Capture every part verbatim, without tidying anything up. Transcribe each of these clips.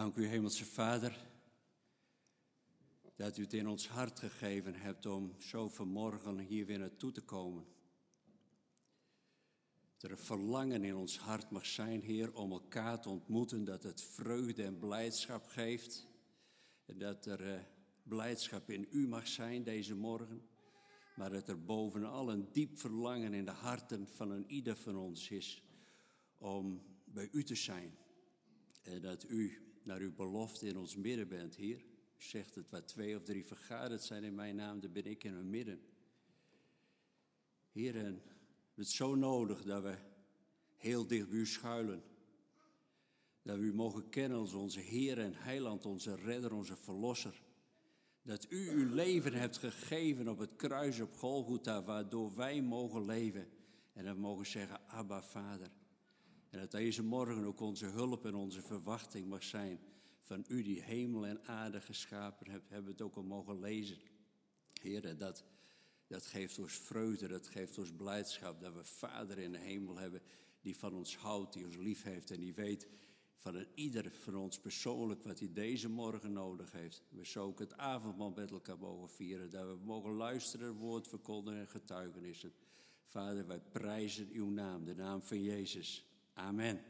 Dank u, Hemelse Vader, dat u het in ons hart gegeven hebt om zo vanmorgen hier weer naartoe te komen. Dat er een verlangen in ons hart mag zijn, Heer, om elkaar te ontmoeten, dat het vreugde en blijdschap geeft. En dat er uh, blijdschap in u mag zijn deze morgen. Maar dat er bovenal een diep verlangen in de harten van een ieder van ons is om bij u te zijn. En dat u naar uw belofte in ons midden bent, Heer. U zegt het, waar twee of drie vergaderd zijn in mijn naam, daar ben ik in hun midden. Heer, en het is zo nodig dat we heel dicht bij u schuilen. Dat we u mogen kennen als onze Heer en Heiland, onze Redder, onze Verlosser. Dat u uw leven hebt gegeven op het kruis op Golgotha, waardoor wij mogen leven. En dat we mogen zeggen, Abba, Vader. En dat deze morgen ook onze hulp en onze verwachting mag zijn van u die hemel en aarde geschapen hebt, hebben we het ook al mogen lezen. Heer, dat, dat geeft ons vreugde, dat geeft ons blijdschap, dat we Vader in de hemel hebben die van ons houdt, die ons lief heeft en die weet van een ieder van ons persoonlijk wat hij deze morgen nodig heeft. We zo ook het avondmaal met elkaar mogen vieren, dat we mogen luisteren, woord verkondigen en getuigenissen. Vader, wij prijzen uw naam, de naam van Jezus. Amen.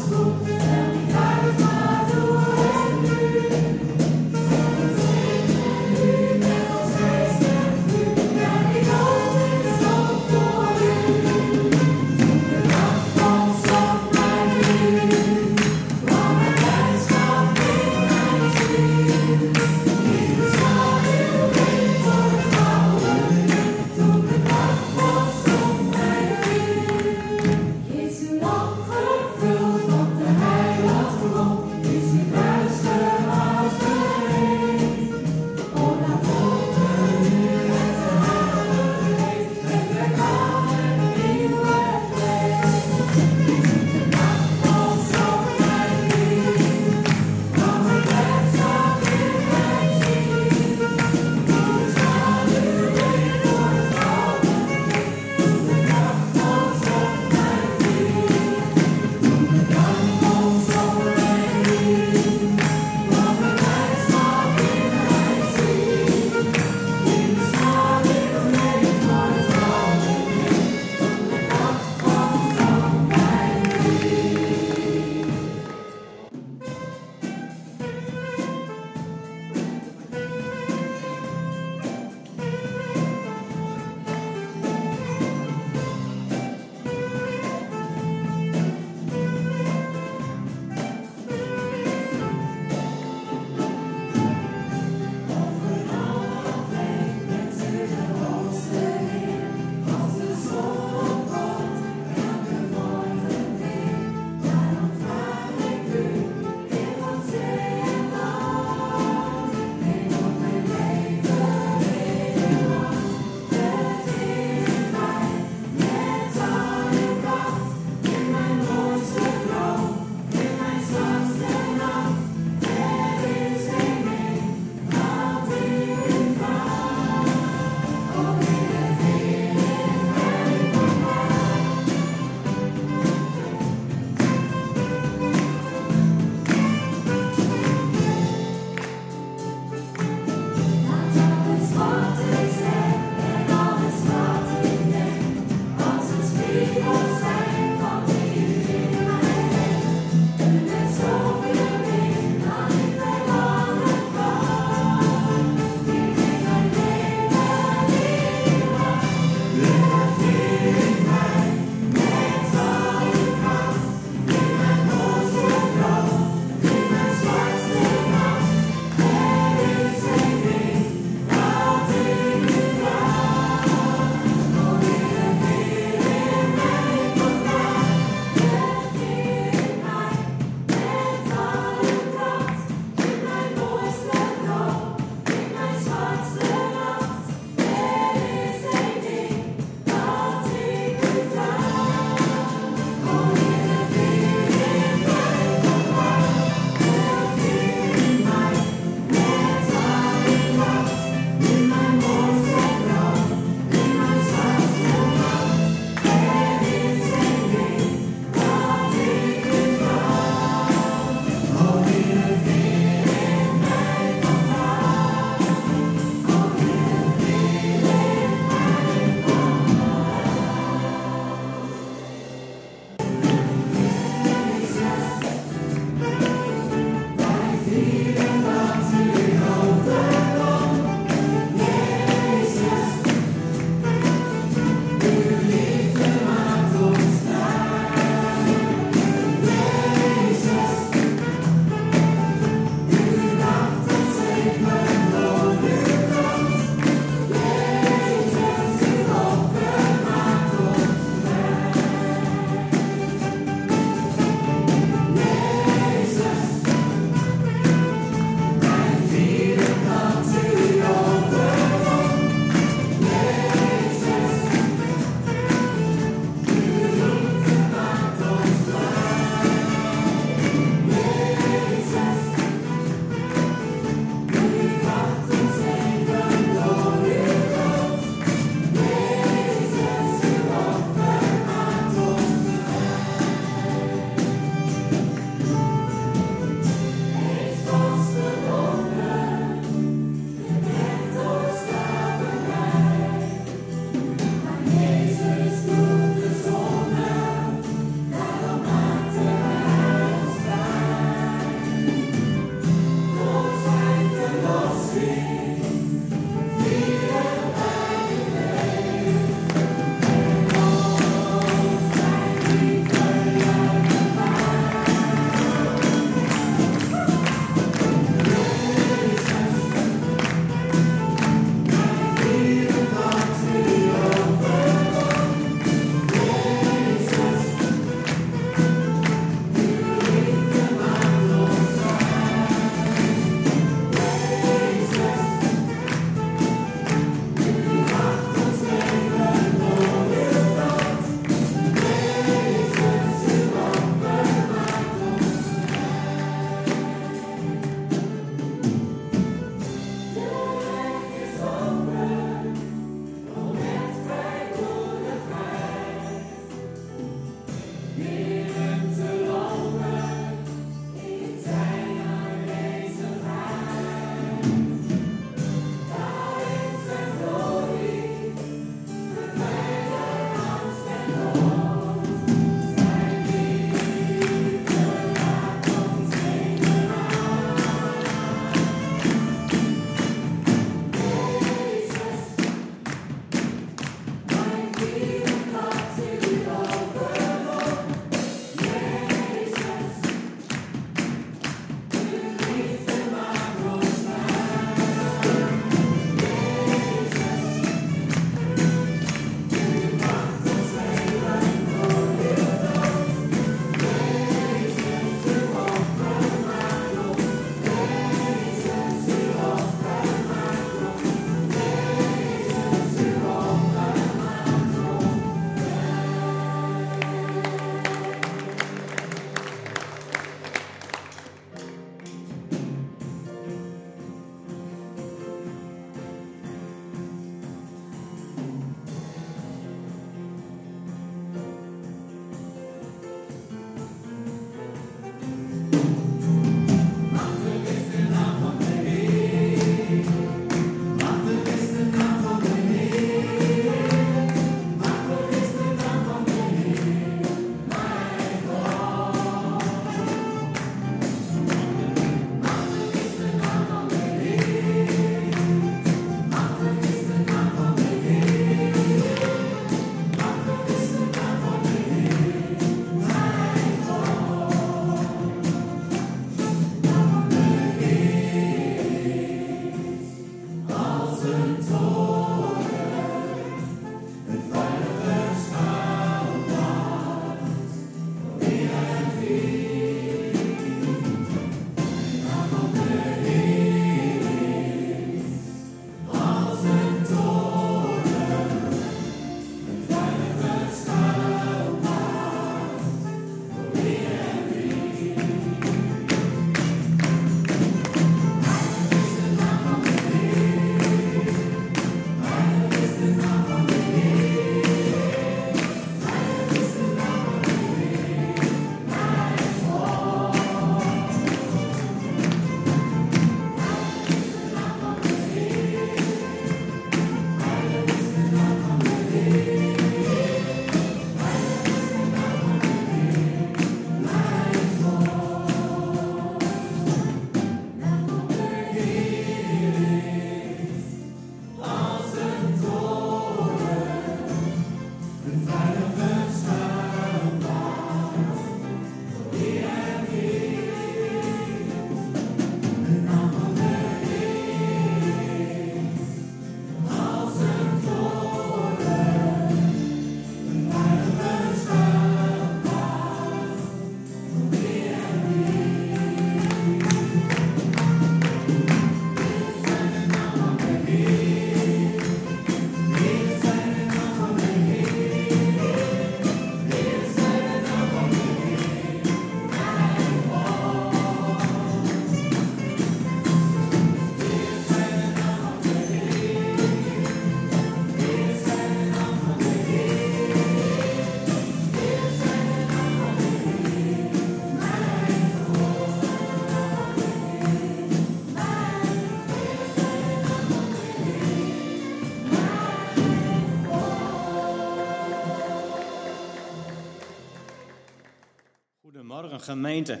Gemeente.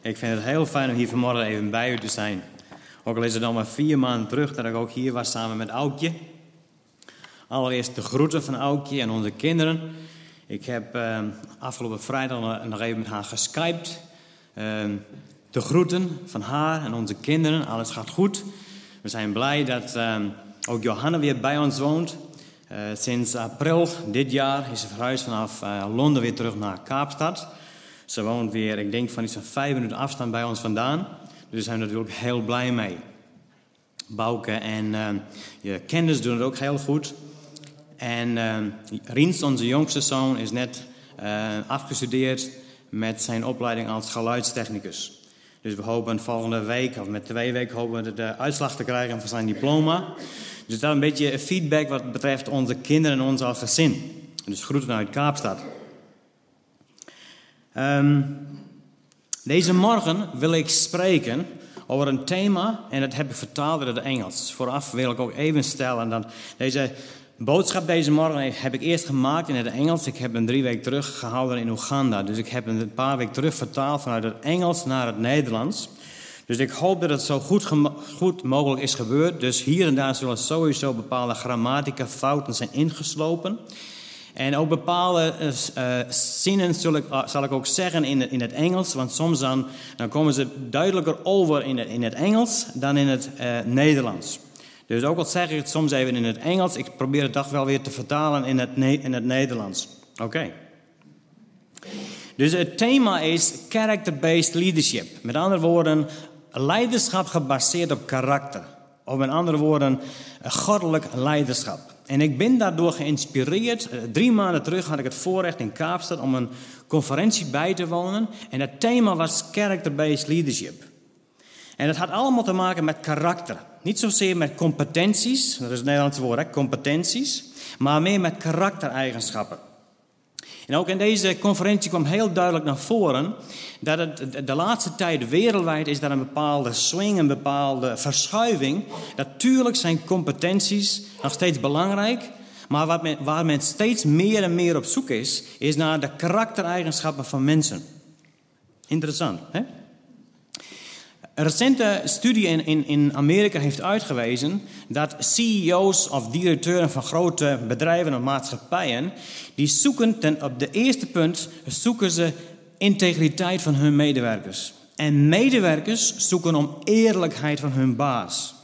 Ik vind het heel fijn om hier vanmorgen even bij u te zijn. Ook al is het al maar vier maanden terug dat ik ook hier was samen met Aukje. Allereerst de groeten van Aukje en onze kinderen. Ik heb uh, afgelopen vrijdag nog even met haar geskypt. Uh, de groeten van haar en onze kinderen. Alles gaat goed. We zijn blij dat uh, ook Johanna weer bij ons woont. Uh, sinds april dit jaar is ze verhuisd vanaf uh, Londen weer terug naar Kaapstad. Ze woont weer, ik denk, van iets van vijf minuten afstand bij ons vandaan. Dus daar zijn we natuurlijk heel blij mee. Bouke en uh, je kinderen doen het ook heel goed. En uh, Rins, onze jongste zoon, is net uh, afgestudeerd met zijn opleiding als geluidstechnicus. Dus we hopen volgende week, of met twee weken, hopen we de uitslag te krijgen van zijn diploma. Dus dat een beetje feedback wat betreft onze kinderen en ons als gezin. Dus groeten uit Kaapstad. Um, deze morgen wil ik spreken over een thema, en dat heb ik vertaald uit het Engels. Vooraf wil ik ook even stellen dat deze boodschap deze morgen heb ik eerst gemaakt in het Engels. Ik heb hem drie weken terug gehouden in Oeganda. Dus ik heb hem een paar weken terug vertaald vanuit het Engels naar het Nederlands. Dus ik hoop dat het zo goed, gem- goed mogelijk is gebeurd. Dus hier en daar zullen sowieso bepaalde grammatica fouten zijn ingeslopen. En ook bepaalde uh, zinnen zal ik, uh, zal ik ook zeggen in, in het Engels. Want soms dan, dan komen ze duidelijker over in, de, in het Engels dan in het uh, Nederlands. Dus ook al zeg ik het soms even in het Engels, ik probeer het toch wel weer te vertalen in het, ne- in het Nederlands. Oké. Okay. Dus het thema is character-based leadership. Met andere woorden, leiderschap gebaseerd op karakter. Of met andere woorden, goddelijk leiderschap. En ik ben daardoor geïnspireerd. Drie maanden terug had ik het voorrecht in Kaapstad om een conferentie bij te wonen. En het thema was character-based leadership. En dat had allemaal te maken met karakter. Niet zozeer met competenties, dat is het Nederlandse woord, hè, competenties. Maar meer met karaktereigenschappen. En ook in deze conferentie kwam heel duidelijk naar voren dat het de laatste tijd wereldwijd is dat een bepaalde swing, een bepaalde verschuiving. Natuurlijk zijn competenties nog steeds belangrijk, maar wat men, waar men steeds meer en meer op zoek is, is naar de karaktereigenschappen van mensen. Interessant, hè? Een recente studie in, in, in Amerika heeft uitgewezen dat C E O's of directeuren van grote bedrijven of maatschappijen, die zoeken ten, op de eerste punt zoeken ze integriteit van hun medewerkers. En medewerkers zoeken om eerlijkheid van hun baas.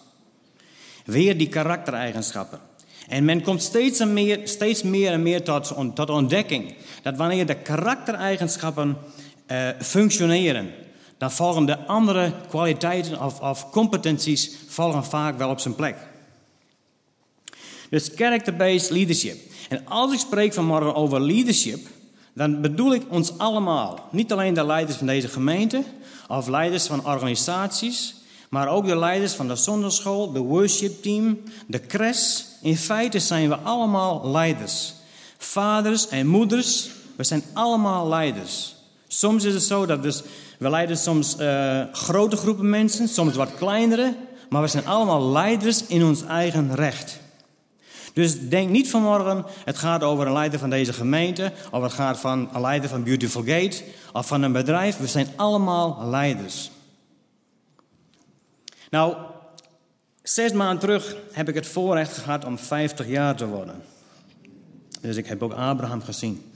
Weer die karaktereigenschappen. En men komt steeds, en meer, steeds meer en meer tot, on, tot ontdekking. Dat wanneer de karaktereigenschappen uh, functioneren, dan volgen de andere kwaliteiten of, of competenties volgen vaak wel op zijn plek. Dus character-based leadership. En als ik spreek vanmorgen over leadership, dan bedoel ik ons allemaal. Niet alleen de leiders van deze gemeente of leiders van organisaties, maar ook de leiders van de zondagschool, de worshipteam, de crash. In feite zijn we allemaal leiders. Vaders en moeders, we zijn allemaal leiders. Soms is het zo dat dus, we leiden soms uh, grote groepen mensen, soms wat kleinere, maar we zijn allemaal leiders in ons eigen recht. Dus denk niet vanmorgen, het gaat over een leider van deze gemeente, of het gaat van een leider van Beautiful Gate, of van een bedrijf. We zijn allemaal leiders. Nou, zes maanden terug heb ik het voorrecht gehad om vijftig jaar te worden. Dus ik heb ook Abraham gezien.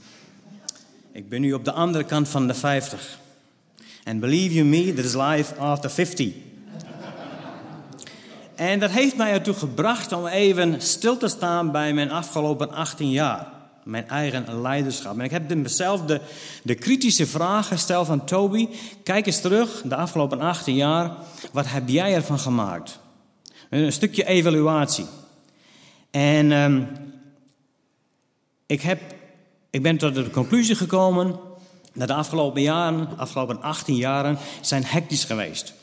Ik ben nu op de andere kant van de vijftig. And believe you me, there is life after fifty. En dat heeft mij ertoe gebracht om even stil te staan bij mijn afgelopen achttien jaar. Mijn eigen leiderschap. En ik heb mezelf de, de kritische vraag gesteld van Toby. Kijk eens terug, de afgelopen achttien jaar. Wat heb jij ervan gemaakt? Een stukje evaluatie. En um, ik, heb, ik ben tot de conclusie gekomen dat de afgelopen jaren, afgelopen achttien jaren, zijn hectisch geweest.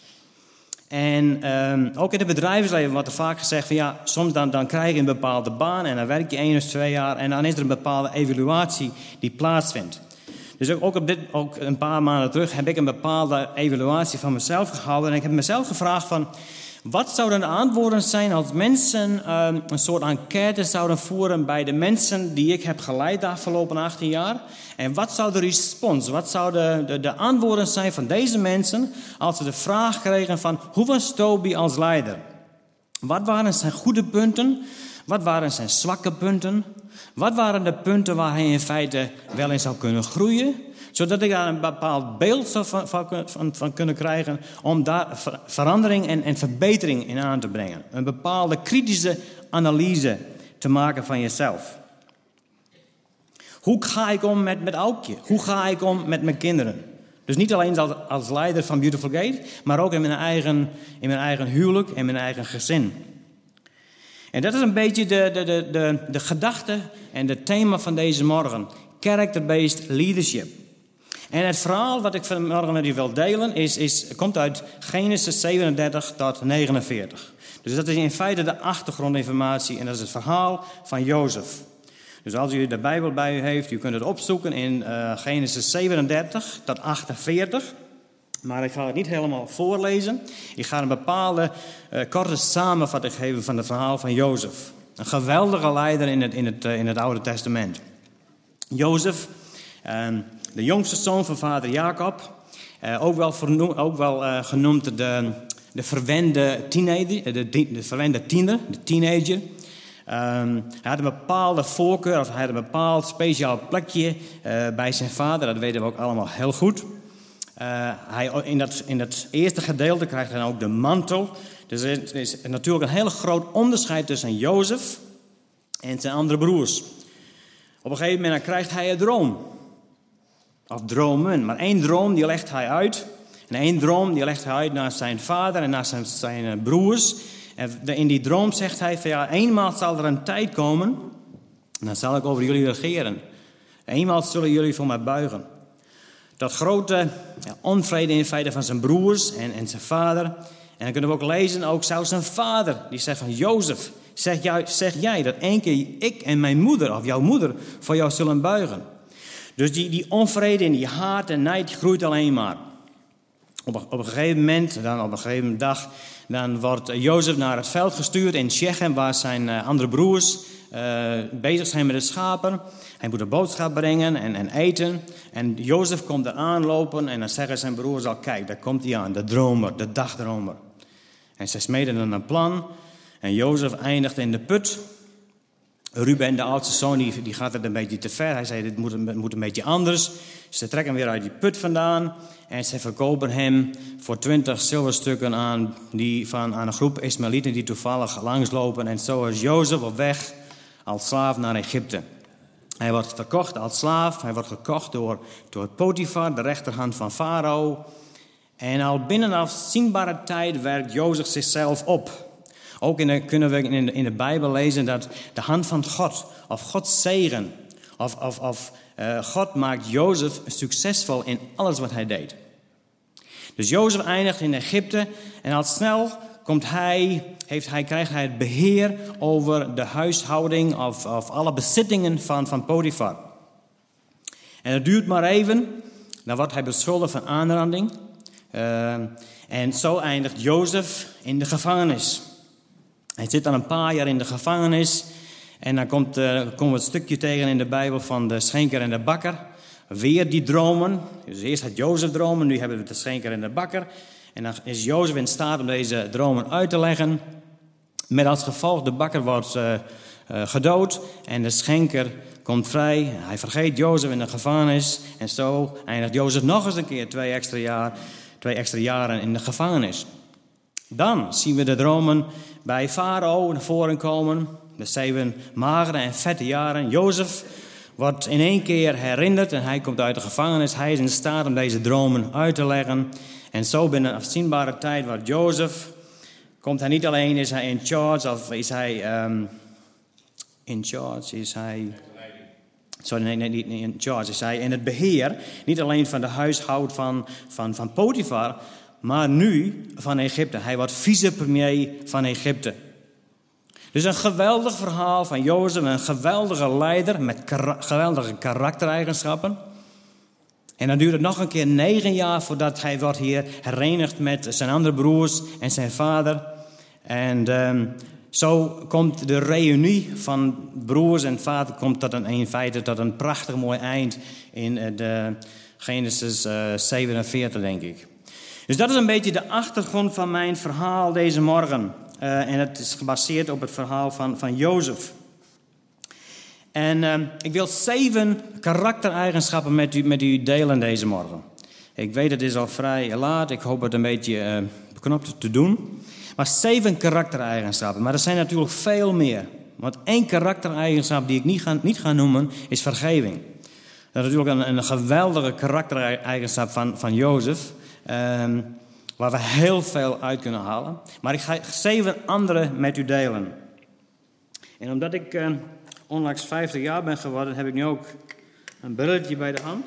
En um, ook in het bedrijfsleven wordt er vaak gezegd van ja, soms dan, dan krijg je een bepaalde baan en dan werk je één of twee jaar en dan is er een bepaalde evaluatie die plaatsvindt. Dus ook, ook, op dit, ook een paar maanden terug heb ik een bepaalde evaluatie van mezelf gehouden en ik heb mezelf gevraagd van wat zouden de antwoorden zijn als mensen um, een soort enquête zouden voeren bij de mensen die ik heb geleid de afgelopen achttien jaar? En wat zou de respons, wat zouden de, de antwoorden zijn van deze mensen als ze de vraag kregen van hoe was Toby als leider? Wat waren zijn goede punten? Wat waren zijn zwakke punten? Wat waren de punten waar hij in feite wel in zou kunnen groeien? Zodat ik daar een bepaald beeld zou van, van, van kunnen krijgen om daar ver, verandering en, en verbetering in aan te brengen. Een bepaalde kritische analyse te maken van jezelf. Hoe ga ik om met, met Aukje? Hoe ga ik om met mijn kinderen? Dus niet alleen als, als leider van Beautiful Gate, maar ook in mijn eigen, in mijn eigen huwelijk en mijn eigen gezin. En dat is een beetje de, de, de, de, de gedachte en het thema van deze morgen. Character-based leadership. En het verhaal wat ik vanmorgen met u wil delen is, is, komt uit Genesis zevenendertig tot negenenveertig. Dus dat is in feite de achtergrondinformatie en dat is het verhaal van Jozef. Dus als u de Bijbel bij u heeft, u kunt het opzoeken in uh, Genesis zevenendertig tot achtenveertig. Maar ik ga het niet helemaal voorlezen. Ik ga een bepaalde uh, korte samenvatting geven van het verhaal van Jozef. Een geweldige leider in het, in het, uh, in het Oude Testament. Jozef... Um, De jongste zoon van vader Jacob, ook wel, vernoemd, ook wel uh, genoemd de, de, verwende teenager, de, de verwende tiener, de teenager. Um, hij had een bepaalde voorkeur, of hij had een bepaald speciaal plekje uh, bij zijn vader, dat weten we ook allemaal heel goed. Uh, hij, in, dat, in dat eerste gedeelte krijgt hij dan ook de mantel. Dus er is natuurlijk een heel groot onderscheid tussen Jozef en zijn andere broers. Op een gegeven moment krijgt hij een droom. Of dromen. Maar één droom die legt hij uit. En één droom die legt hij uit naar zijn vader en naar zijn, zijn broers. En in die droom zegt hij van ja, eenmaal zal er een tijd komen. Dan zal ik over jullie regeren. Eenmaal zullen jullie voor mij buigen. Dat grote ja, onvrede in feite van zijn broers en, en zijn vader. En dan kunnen we ook lezen, ook zou zijn vader. Die zegt van Jozef, zeg jij, zeg jij dat één keer ik en mijn moeder of jouw moeder voor jou zullen buigen. Dus die, die onvrede en die haat en nijd groeit alleen maar. Op een, op een gegeven moment, dan op een gegeven dag, dan wordt Jozef naar het veld gestuurd in Sjechem, waar zijn andere broers uh, bezig zijn met de schapen. Hij moet een boodschap brengen en, en eten. En Jozef komt er aanlopen en dan zeggen zijn broers al, kijk, daar komt hij aan, de dromer, de dagdromer. En ze smeden dan een plan en Jozef eindigt in de put. Ruben, de oudste zoon, die, die gaat het een beetje te ver. Hij zei, dit moet, het moet een beetje anders. Ze trekken hem weer uit die put vandaan. En ze verkopen hem voor twintig zilverstukken aan, die, van, aan een groep Ismailieten die toevallig langslopen. En zo is Jozef op weg als slaaf naar Egypte. Hij wordt verkocht als slaaf. Hij wordt gekocht door, door Potiphar, de rechterhand van Farao. En al binnen afzienbare tijd werkt Jozef zichzelf op. Ook in de, kunnen we in de, in de Bijbel lezen dat de hand van God, of Gods zegen, of, of, of uh, God maakt Jozef succesvol in alles wat hij deed. Dus Jozef eindigt in Egypte en al snel komt hij, heeft hij, krijgt hij het beheer over de huishouding of, of alle bezittingen van, van Potiphar. En het duurt maar even, dan wordt hij beschuldigd van aanranding. Uh, en zo eindigt Jozef in de gevangenis. Hij zit dan een paar jaar in de gevangenis. En dan komt, uh, komen we het stukje tegen in de Bijbel van de schenker en de bakker. Weer die dromen. Dus eerst had Jozef dromen, nu hebben we de schenker en de bakker. En dan is Jozef in staat om deze dromen uit te leggen. Met als gevolg, de bakker wordt uh, uh, gedood en de schenker komt vrij. Hij vergeet Jozef in de gevangenis. En zo eindigt Jozef nog eens een keer twee extra, jaar, twee extra jaren in de gevangenis. Dan zien we de dromen bij Farao naar voren komen. De zeven magere en vette jaren. Jozef wordt in één keer herinnerd en hij komt uit de gevangenis. Hij is in staat om deze dromen uit te leggen. En zo binnen een afzienbare tijd wordt Jozef. Komt hij niet alleen, is hij in charge of is hij... Um, in charge, is hij... Sorry, nee, nee, niet in charge. Is hij in het beheer, niet alleen van de huishoud van, van, van Potiphar... Maar nu van Egypte. Hij wordt vicepremier van Egypte. Dus een geweldig verhaal van Jozef. Een geweldige leider met kara- geweldige karaktereigenschappen. En dan duurt het nog een keer negen jaar voordat hij wordt hier herenigd met zijn andere broers en zijn vader. En um, zo komt de reunie van broers en vader komt tot een, in feite tot een prachtig mooi eind in uh, de Genesis uh, zevenenveertig, denk ik. Dus dat is een beetje de achtergrond van mijn verhaal deze morgen. Uh, en het is gebaseerd op het verhaal van, van Jozef. En uh, ik wil zeven karaktereigenschappen met u, met u delen deze morgen. Ik weet het is al vrij laat, ik hoop het een beetje uh, beknopt te doen. Maar zeven karaktereigenschappen, maar er zijn natuurlijk veel meer. Want één karaktereigenschap die ik niet ga, niet ga noemen is vergeving. Dat is natuurlijk een, een geweldige karaktereigenschap van, van Jozef... Um, waar we heel veel uit kunnen halen. Maar ik ga zeven andere met u delen. En omdat ik uh, onlangs vijftig jaar ben geworden... heb ik nu ook een brilletje bij de hand.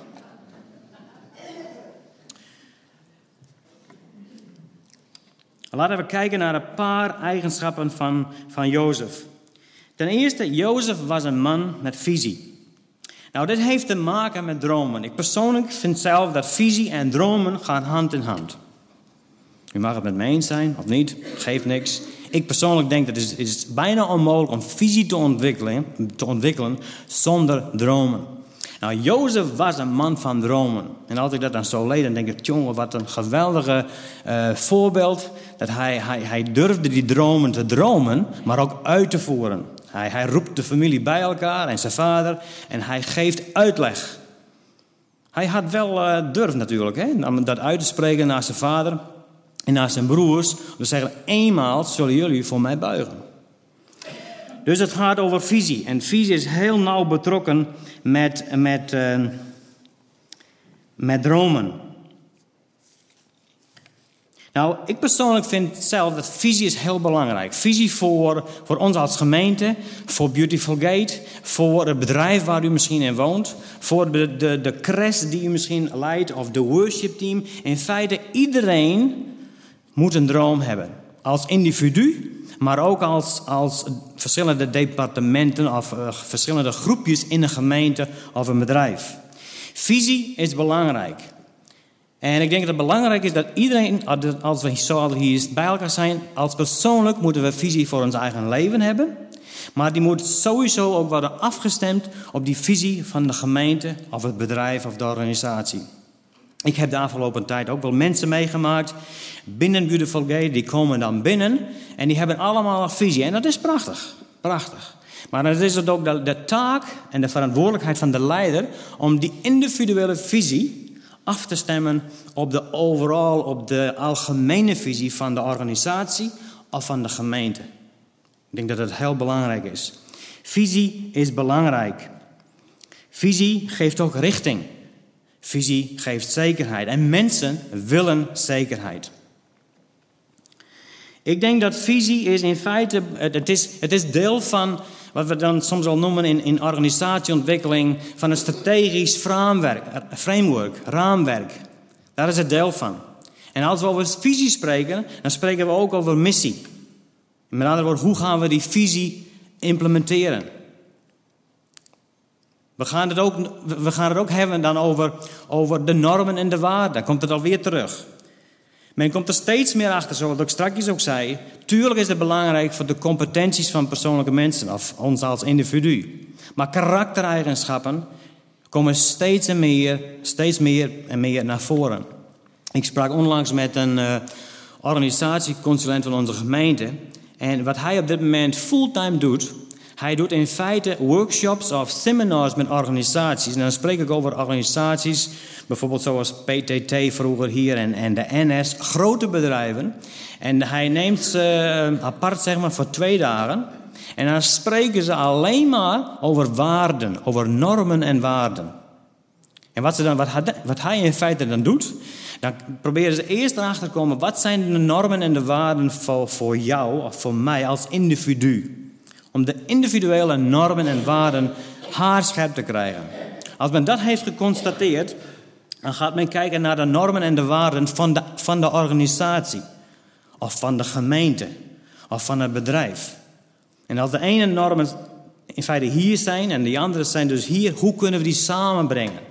Laten we kijken naar een paar eigenschappen van, van Jozef. Ten eerste, Jozef was een man met visie. Nou, dit heeft te maken met dromen. Ik persoonlijk vind zelf dat visie en dromen gaan hand in hand. U mag het met mij eens zijn, of niet, geeft niks. Ik persoonlijk denk dat het is bijna onmogelijk om visie te ontwikkelen, te ontwikkelen zonder dromen. Nou, Jozef was een man van dromen. En als ik dat dan zo lees, dan denk ik, jongen, wat een geweldige uh, voorbeeld. Dat hij, hij, hij durfde die dromen te dromen, maar ook uit te voeren. Hij, hij roept de familie bij elkaar en zijn vader en hij geeft uitleg. Hij had wel uh, durf natuurlijk, hè, om dat uit te spreken naar zijn vader en naar zijn broers. Om te zeggen, eenmaal zullen jullie voor mij buigen. Dus het gaat over visie. En visie is heel nauw betrokken met, met, uh, met dromen. Nou, ik persoonlijk vind zelf dat visie is heel belangrijk. Visie voor, voor ons als gemeente, voor Beautiful Gate, voor het bedrijf waar u misschien in woont, voor de, de, de crash die u misschien leidt of de worship team. In feite, iedereen moet een droom hebben. Als individu, maar ook als, als verschillende departementen of uh, verschillende groepjes in een gemeente of een bedrijf. Visie is belangrijk. En ik denk dat het belangrijk is dat iedereen, als we zo hier bij elkaar zijn, als persoonlijk moeten we visie voor ons eigen leven hebben. Maar die moet sowieso ook worden afgestemd op die visie van de gemeente of het bedrijf of de organisatie. Ik heb de afgelopen tijd ook wel mensen meegemaakt binnen Beautiful Gate. Die komen dan binnen en die hebben allemaal een visie. En dat is prachtig. Prachtig. Maar dan is het ook de, de taak en de verantwoordelijkheid van de leider om die individuele visie af te stemmen op de overal, op de algemene visie van de organisatie of van de gemeente. Ik denk dat het heel belangrijk is. Visie is belangrijk. Visie geeft ook richting. Visie geeft zekerheid. En mensen willen zekerheid. Ik denk dat visie is in feite... Het is, het is deel van wat we dan soms al noemen in, in organisatieontwikkeling... van een strategisch framework, framework, raamwerk. Daar is het deel van. En als we over visie spreken, dan spreken we ook over missie. Met andere woorden, hoe gaan we die visie implementeren? We gaan het ook, we gaan het ook hebben dan over, over de normen en de waarden. Komt het alweer terug. Men komt er steeds meer achter, zoals ik straks ook zei. Tuurlijk is het belangrijk voor de competenties van persoonlijke mensen, of ons als individu. Maar karaktereigenschappen komen steeds en meer, steeds meer en meer naar voren. Ik sprak onlangs met een uh, organisatieconsulent van onze gemeente. En wat hij op dit moment fulltime doet... Hij doet in feite workshops of seminars met organisaties. En dan spreek ik over organisaties, bijvoorbeeld zoals P T T vroeger hier en, en de N S, grote bedrijven. En hij neemt ze apart, zeg maar, voor twee dagen. En dan spreken ze alleen maar over waarden, over normen en waarden. En wat, ze dan, wat, wat hij in feite dan doet, dan proberen ze eerst erachter te komen... wat zijn de normen en de waarden voor, voor jou of voor mij als individu... om de individuele normen en waarden haarscherp te krijgen. Als men dat heeft geconstateerd... dan gaat men kijken naar de normen en de waarden van de, van de organisatie. Of van de gemeente. Of van het bedrijf. En als de ene normen in feite hier zijn... en de andere zijn dus hier... hoe kunnen we die samenbrengen?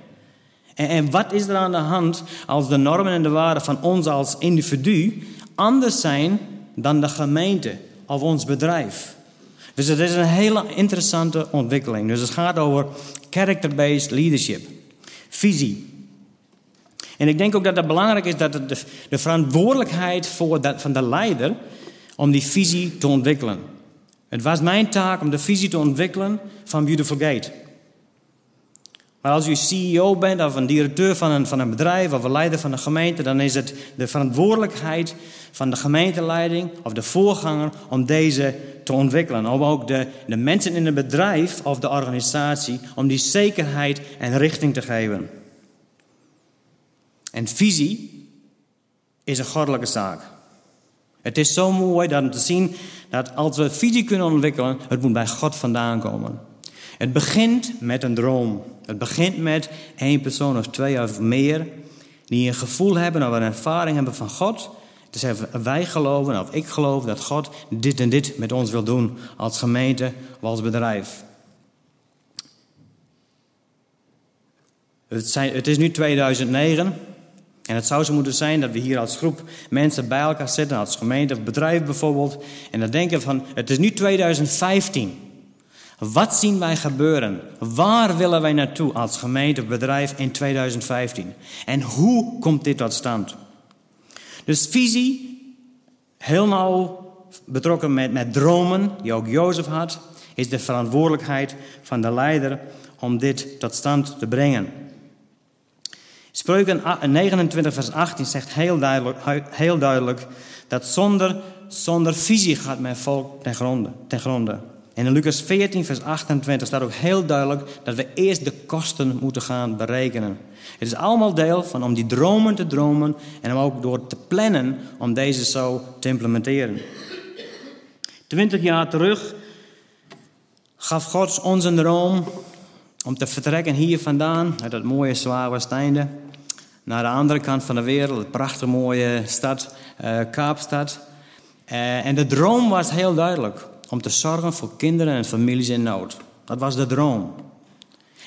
En, en wat is er aan de hand... als de normen en de waarden van ons als individu... anders zijn dan de gemeente of ons bedrijf... Dus het is een hele interessante ontwikkeling. Dus het gaat over character-based leadership. Visie. En ik denk ook dat het belangrijk is dat de, de verantwoordelijkheid voor dat, van de leider... om die visie te ontwikkelen. Het was mijn taak om de visie te ontwikkelen van Beautiful Gate. Maar als u C E O bent of een directeur van een, van een bedrijf... of een leider van een gemeente... dan is het de verantwoordelijkheid van de gemeenteleiding... of de voorganger om deze... te ontwikkelen. Om ook de, de mensen in het bedrijf of de organisatie... om die zekerheid en richting te geven. En visie is een goddelijke zaak. Het is zo mooi om te zien dat als we visie kunnen ontwikkelen... het moet bij God vandaan komen. Het begint met een droom. Het begint met één persoon of twee of meer... die een gevoel hebben of een ervaring hebben van God... Dus wij geloven, of ik geloof, dat God dit en dit met ons wil doen. Als gemeente of als bedrijf. Het, zijn, het is nu tweeduizend negen. En het zou zo moeten zijn dat we hier als groep mensen bij elkaar zitten. Als gemeente of bedrijf bijvoorbeeld. En dan denken we van, het is nu tweeduizend vijftien. Wat zien wij gebeuren? Waar willen wij naartoe als gemeente of bedrijf in tweeduizend vijftien? En hoe komt dit tot stand? Dus visie, helemaal betrokken met, met dromen, die ook Jozef had... is de verantwoordelijkheid van de leider om dit tot stand te brengen. Spreuken negenentwintig vers achttien zegt heel duidelijk, heel duidelijk dat zonder, zonder visie gaat mijn volk ten gronde, ten gronde. En in Lucas veertien vers achtentwintig staat ook heel duidelijk... dat we eerst de kosten moeten gaan berekenen. Het is allemaal deel van om die dromen te dromen... en om ook door te plannen om deze zo te implementeren. Twintig jaar terug gaf God ons een droom... om te vertrekken hier vandaan, uit dat mooie Zwaarwesteinde... naar de andere kant van de wereld, een prachtig mooie stad, eh, Kaapstad. Eh, en de droom was heel duidelijk... om te zorgen voor kinderen en families in nood. Dat was de droom.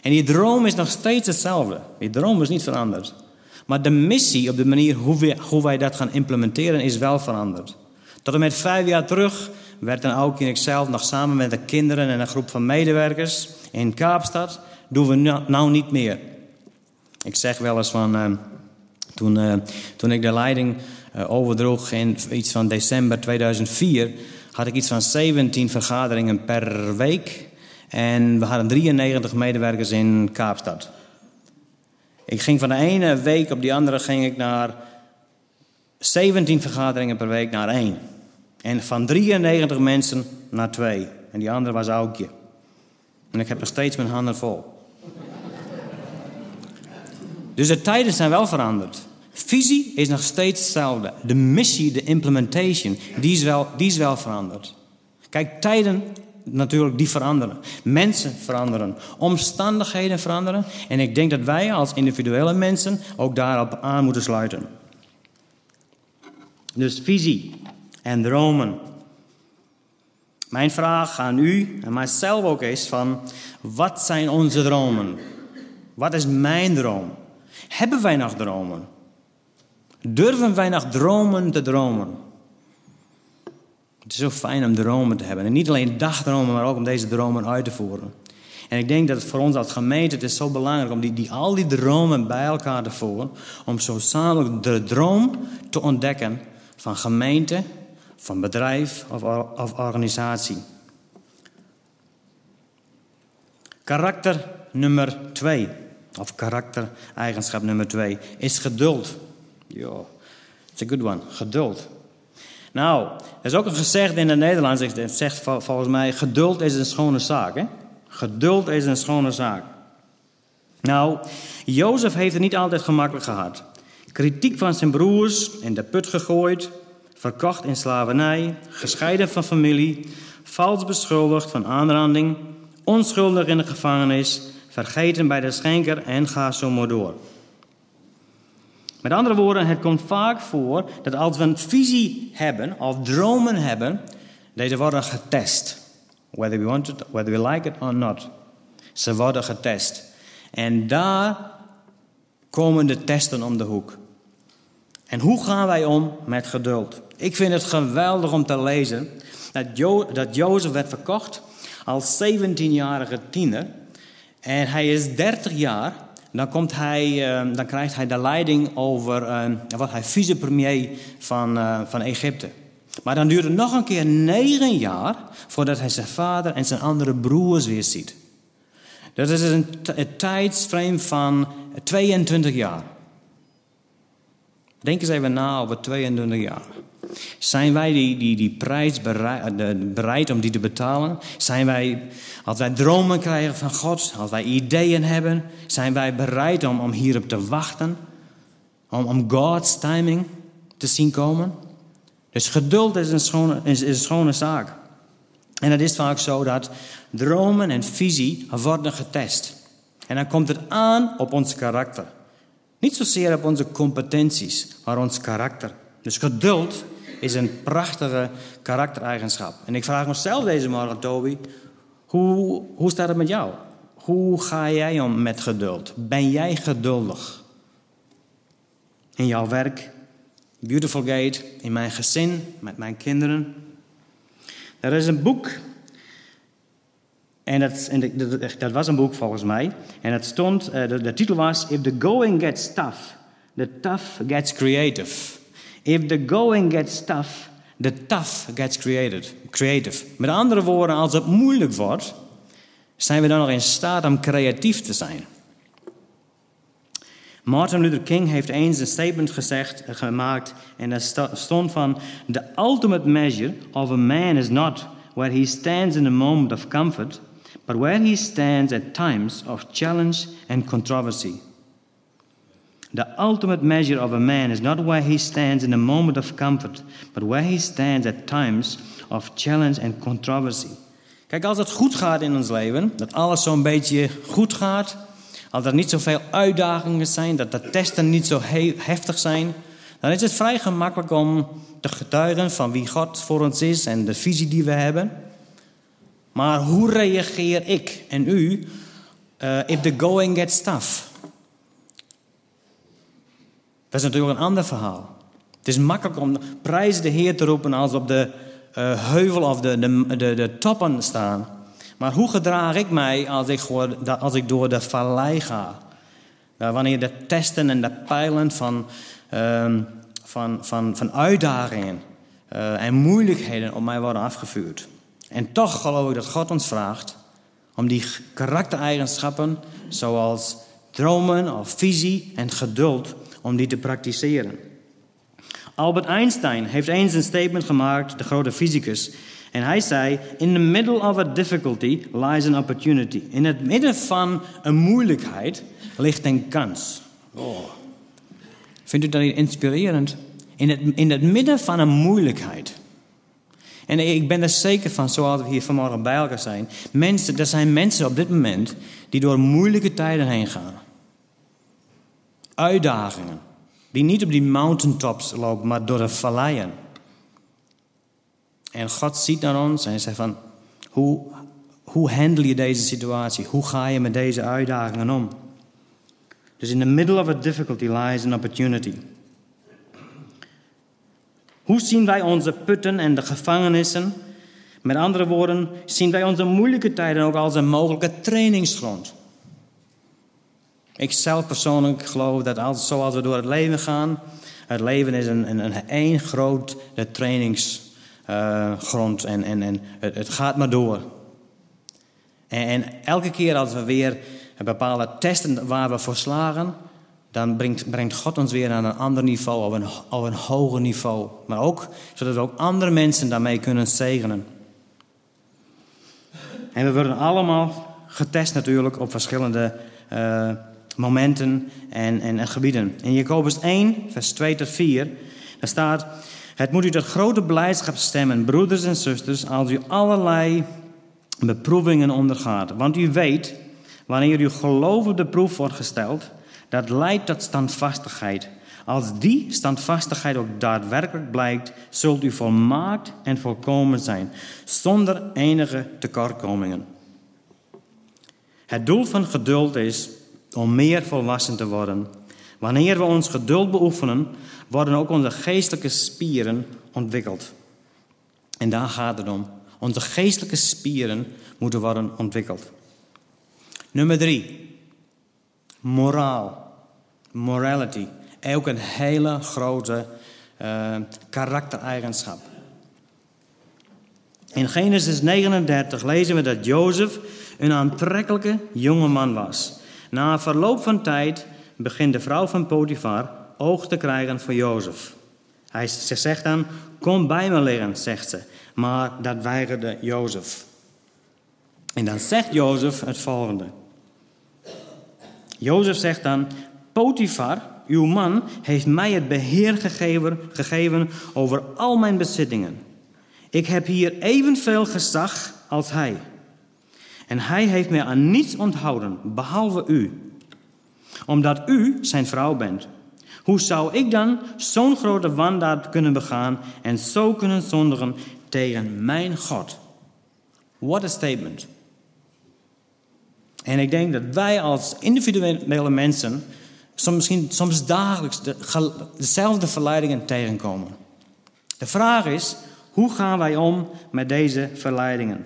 En die droom is nog steeds hetzelfde. Die droom is niet veranderd. Maar de missie op de manier hoe, we, hoe wij dat gaan implementeren is wel veranderd. Tot en met vijf jaar terug werden Aukje en ikzelf nog samen met de kinderen en een groep van medewerkers in Kaapstad. Doen we nou, nou niet meer. Ik zeg wel eens van... Uh, toen, uh, toen ik de leiding uh, overdroeg in iets van december tweeduizend vier... had ik iets van zeventien vergaderingen per week. En we hadden drieënnegentig medewerkers in Kaapstad. Ik ging van de ene week op die andere ging ik naar zeventien vergaderingen per week naar één. En van drieënnegentig mensen naar twee. En die andere was Aukje. En ik heb nog steeds mijn handen vol. Dus de tijden zijn wel veranderd. Visie is nog steeds hetzelfde. De missie, de implementation, die is wel, die is wel veranderd. Kijk, tijden natuurlijk, die veranderen. Mensen veranderen. Omstandigheden veranderen. En ik denk dat wij als individuele mensen ook daarop aan moeten sluiten. Dus visie en dromen. Mijn vraag aan u en mijzelf ook is van, wat zijn onze dromen? Wat is mijn droom? Hebben wij nog dromen? Durven wij nog dromen te dromen? Het is zo fijn om dromen te hebben. En niet alleen dagdromen, maar ook om deze dromen uit te voeren. En ik denk dat het voor ons als gemeente het is zo belangrijk om die, die, al die dromen bij elkaar te voeren. Om zo samen de droom te ontdekken van gemeente, van bedrijf of, of organisatie. Karakter nummer twee, of karaktereigenschap nummer twee, is geduld. Yo, it's a good one. Geduld. Nou, er is ook een gezegde in het Nederlands. Het zegt volgens mij, geduld is een schone zaak. Hè? Geduld is een schone zaak. Nou, Jozef heeft het niet altijd gemakkelijk gehad. Kritiek van zijn broers, in de put gegooid, verkocht in slavernij, gescheiden van familie, vals beschuldigd van aanranding, onschuldig in de gevangenis, vergeten bij de schenker en ga zo maar door. Met andere woorden, het komt vaak voor dat als we een visie hebben of dromen hebben, deze worden getest. Whether we want it, whether we like it or not. Ze worden getest. En daar komen de testen om de hoek. En hoe gaan wij om met geduld? Ik vind het geweldig om te lezen dat, jo- dat Jozef werd verkocht als zeventienjarige tiener. En hij is dertig jaar. Dan, komt hij, dan krijgt hij de leiding over, dan wordt hij vicepremier van, van Egypte. Maar dan duurt het nog een keer negen jaar voordat hij zijn vader en zijn andere broers weer ziet. Dat is een, t- een tijdsframe van tweeëntwintig jaar. Denk eens even na over tweeëntwintig jaar. Zijn wij die, die, die prijs bereid, bereid om die te betalen? Zijn wij, als wij dromen krijgen van God, als wij ideeën hebben, zijn wij bereid om, om hierop te wachten? Om, om God's timing te zien komen? Dus geduld is een schone, is, is een schone zaak. En het is vaak zo dat dromen en visie worden getest. En dan komt het aan op ons karakter. Niet zozeer op onze competenties, maar ons karakter. Dus geduld is een prachtige karaktereigenschap. En ik vraag mezelf deze morgen, Toby, hoe, hoe staat het met jou? Hoe ga jij om met geduld? Ben jij geduldig? In jouw werk, Beautiful Gate, in mijn gezin, met mijn kinderen. Er is een boek, en dat, en dat, dat was een boek volgens mij, en dat stond, de, de titel was If the Going Gets Tough, the Tough Gets Creative. If the going gets tough, the tough gets created, creative. Met andere woorden, als het moeilijk wordt, zijn we dan nog in staat om creatief te zijn. Martin Luther King heeft eens een statement gezegd, gemaakt en daar stond van: The ultimate measure of a man is not where he stands in a moment of comfort, but where he stands at times of challenge and controversy. The ultimate measure of a man is not where he stands in a moment of comfort, but where he stands at times of challenge and controversy. Kijk, als het goed gaat in ons leven, dat alles zo'n beetje goed gaat, als er niet zoveel uitdagingen zijn, dat de testen niet zo he- heftig zijn, dan is het vrij gemakkelijk om te getuigen van wie God voor ons is en de visie die we hebben. Maar hoe reageer ik en u uh, if the going gets tough? Dat is natuurlijk een ander verhaal. Het is makkelijk om prijs de Heer te roepen als we op de uh, heuvel of de, de, de, de toppen staan. Maar hoe gedraag ik mij als ik, als ik door de vallei ga? Nou, wanneer de testen en de pijlen van, um, van, van, van uitdagingen uh, en moeilijkheden op mij worden afgevuurd. En toch geloof ik dat God ons vraagt om die karaktereigenschappen zoals dromen of visie en geduld, om die te praktiseren. Albert Einstein heeft eens een statement gemaakt, de grote fysicus. En hij zei, in the middle of a difficulty lies an opportunity. In het midden van een moeilijkheid ligt een kans. Oh. Vindt u dat niet inspirerend? In het, in het midden van een moeilijkheid. En ik ben er zeker van, zoals we hier vanmorgen bij elkaar zijn. Mensen, er zijn mensen op dit moment die door moeilijke tijden heen gaan. Uitdagingen. Die niet op die mountaintops lopen, maar door de valleien. En God ziet naar ons en zegt van, hoe, hoe handel je deze situatie? Hoe ga je met deze uitdagingen om? Dus in the middle of a difficulty lies an opportunity. Hoe zien wij onze putten en de gevangenissen? Met andere woorden, zien wij onze moeilijke tijden ook als een mogelijke trainingsgrond? Ik zelf persoonlijk geloof dat als, zoals we door het leven gaan, het leven is een, een, een, een grote trainingsgrond uh, en, en, en het, het gaat maar door. En, en elke keer als we weer een bepaalde testen waar we voor slagen, dan brengt, brengt God ons weer aan een ander niveau, op een, op een hoger niveau. Maar ook, zodat we ook andere mensen daarmee kunnen zegenen. En we worden allemaal getest natuurlijk op verschillende uh, momenten en, en, en gebieden. In Jacobus één, vers twee tot vier, daar staat, het moet u tot grote blijdschap stemmen, broeders en zusters, als u allerlei beproevingen ondergaat. Want u weet, wanneer uw geloof op de proef wordt gesteld, dat leidt tot standvastigheid. Als die standvastigheid ook daadwerkelijk blijkt, zult u volmaakt en volkomen zijn, zonder enige tekortkomingen. Het doel van geduld is om meer volwassen te worden. Wanneer we ons geduld beoefenen, worden ook onze geestelijke spieren ontwikkeld. En daar gaat het om. Onze geestelijke spieren moeten worden ontwikkeld. Nummer drie. Moraal, morality, ook een hele grote uh, karaktereigenschap. In Genesis negenendertig lezen we dat Jozef een aantrekkelijke jonge man was. Na een verloop van tijd begint de vrouw van Potiphar oog te krijgen voor Jozef. Hij, ze zegt dan, kom bij me liggen, zegt ze. Maar dat weigerde Jozef. En dan zegt Jozef het volgende. Jozef zegt dan, Potiphar, uw man, heeft mij het beheer gegeven, gegeven over al mijn bezittingen. Ik heb hier evenveel gezag als hij. En hij heeft mij aan niets onthouden, behalve u. Omdat u zijn vrouw bent. Hoe zou ik dan zo'n grote wandaad kunnen begaan en zo kunnen zondigen tegen mijn God? What a statement. En ik denk dat wij als individuele mensen soms, misschien, soms dagelijks de, dezelfde verleidingen tegenkomen. De vraag is, hoe gaan wij om met deze verleidingen?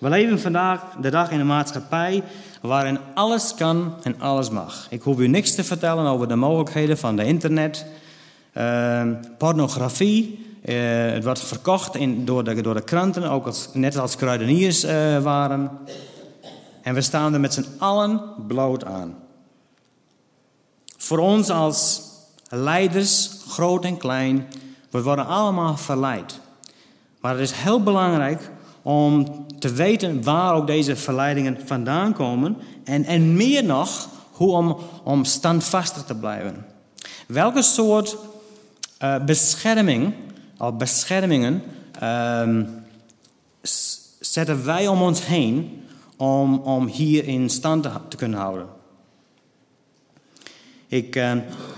We leven vandaag de dag in een maatschappij waarin alles kan en alles mag. Ik hoef u niks te vertellen over de mogelijkheden van de internet, eh, pornografie. Eh, het wordt verkocht in, door, de, door de kranten, ook als, net als kruideniers eh, waren. En we staan er met z'n allen bloot aan. Voor ons als leiders, groot en klein, we worden allemaal verleid. Maar het is heel belangrijk om te weten waar ook deze verleidingen vandaan komen. En, en meer nog, hoe om, om standvastig te blijven. Welke soort uh, bescherming of beschermingen uh, zetten wij om ons heen om, om hier in stand te, te kunnen houden. Ik uh,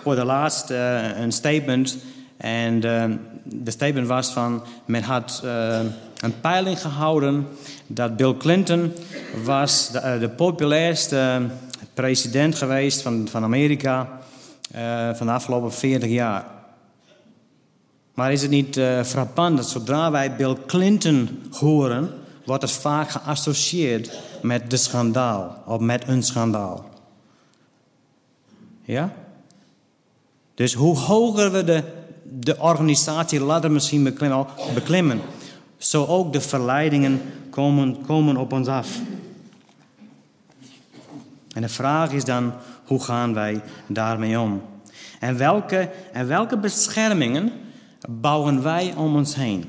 hoorde laatst uh, een statement. En uh, de statement was van, men had uh, een peiling gehouden dat Bill Clinton was de, uh, de populairste president geweest van, van Amerika uh, van de afgelopen veertig jaar. Maar is het niet uh, frappant dat zodra wij Bill Clinton horen, wordt het vaak geassocieerd met de schandaal, of met een schandaal. Ja? Dus hoe hoger we de de organisatie ladder misschien beklimmen. Zo ook de verleidingen komen, komen op ons af. En de vraag is dan, hoe gaan wij daarmee om? En welke, en welke beschermingen bouwen wij om ons heen?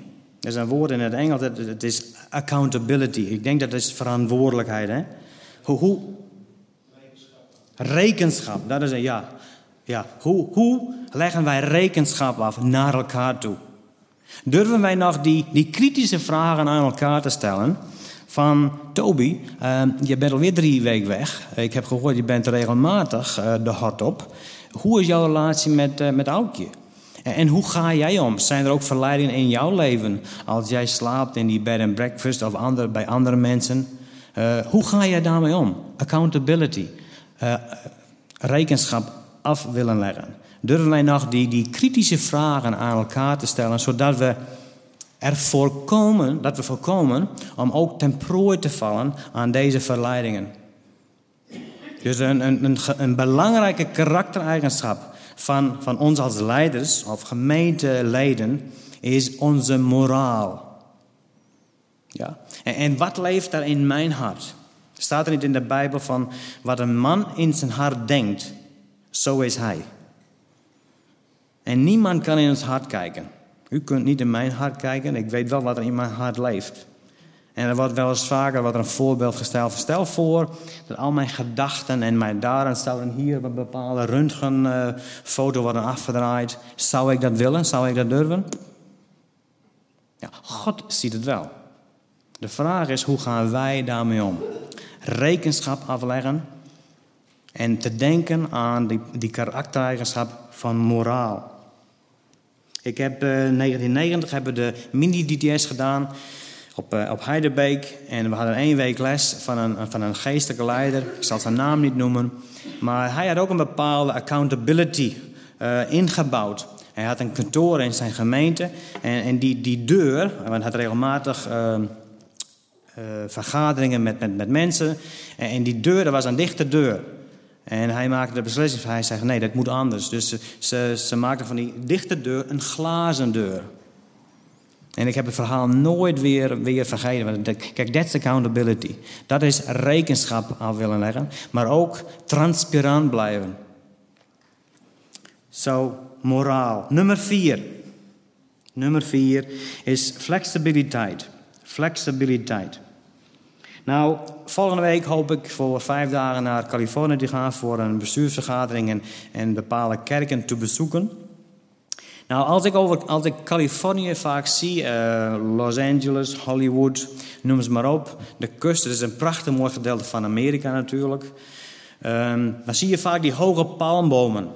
Er is een woord in het Engels, het is accountability. Ik denk dat is verantwoordelijkheid. Hè? Hoe, hoe? Rekenschap. Dat is een ja. ja. Hoe, hoe leggen wij rekenschap af naar elkaar toe? Durven wij nog die, die kritische vragen aan elkaar te stellen? Van Toby, uh, je bent alweer drie weken weg. Ik heb gehoord, je bent regelmatig uh, de hart op. Hoe is jouw relatie met, uh, met Aukje? En, en hoe ga jij om? Zijn er ook verleidingen in jouw leven? Als jij slaapt in die bed and breakfast of andere, bij andere mensen. Uh, hoe ga jij daarmee om? Accountability. Uh, rekenschap af willen leggen. Durven wij nog die, die kritische vragen aan elkaar te stellen, zodat we er voorkomen, dat we voorkomen om ook ten prooi te vallen aan deze verleidingen. Dus een, een, een, een belangrijke karaktereigenschap van, van ons als leiders of gemeenteleden is onze moraal. Ja. En, en wat leeft er in mijn hart? Staat er niet in de Bijbel van wat een man in zijn hart denkt, zo is hij. En niemand kan in ons hart kijken. U kunt niet in mijn hart kijken. Ik weet wel wat er in mijn hart leeft. En er wordt wel eens vaker wat een voorbeeld gesteld. Stel voor dat al mijn gedachten en mijn daden zouden hier op een bepaalde röntgenfoto worden afgedraaid. Zou ik dat willen? Zou ik dat durven? Ja, God ziet het wel. De vraag is, hoe gaan wij daarmee om? Rekenschap afleggen en te denken aan die, die karaktereigenschap van moraal. Ik heb in uh, negentien negentig hebben we de mini-D T S gedaan op, uh, op Heidebeek. En we hadden één week les van een, van een geestelijke leider. Ik zal zijn naam niet noemen. Maar hij had ook een bepaalde accountability uh, ingebouwd. Hij had een kantoor in zijn gemeente. En, en die, die deur, want hij had regelmatig uh, uh, vergaderingen met, met, met mensen. En, en die deur, dat was een dichte deur. En hij maakte de beslissing van, hij zei, nee, dat moet anders. Dus ze, ze, ze maakten van die dichte deur een glazen deur. En ik heb het verhaal nooit weer, weer vergeten. Want kijk, that's accountability. Dat is rekenschap af willen leggen. Maar ook transparant blijven. Zo, so, moraal. Nummer vier. Nummer vier is flexibiliteit. Flexibiliteit. Nou, volgende week hoop ik voor vijf dagen naar Californië te gaan voor een bestuursvergadering en, en bepaalde kerken te bezoeken. Nou, als ik, over, als ik Californië vaak zie, uh, Los Angeles, Hollywood, noem ze maar op. De kust, dat is een prachtig mooi gedeelte van Amerika natuurlijk. Um, dan zie je vaak die hoge palmbomen.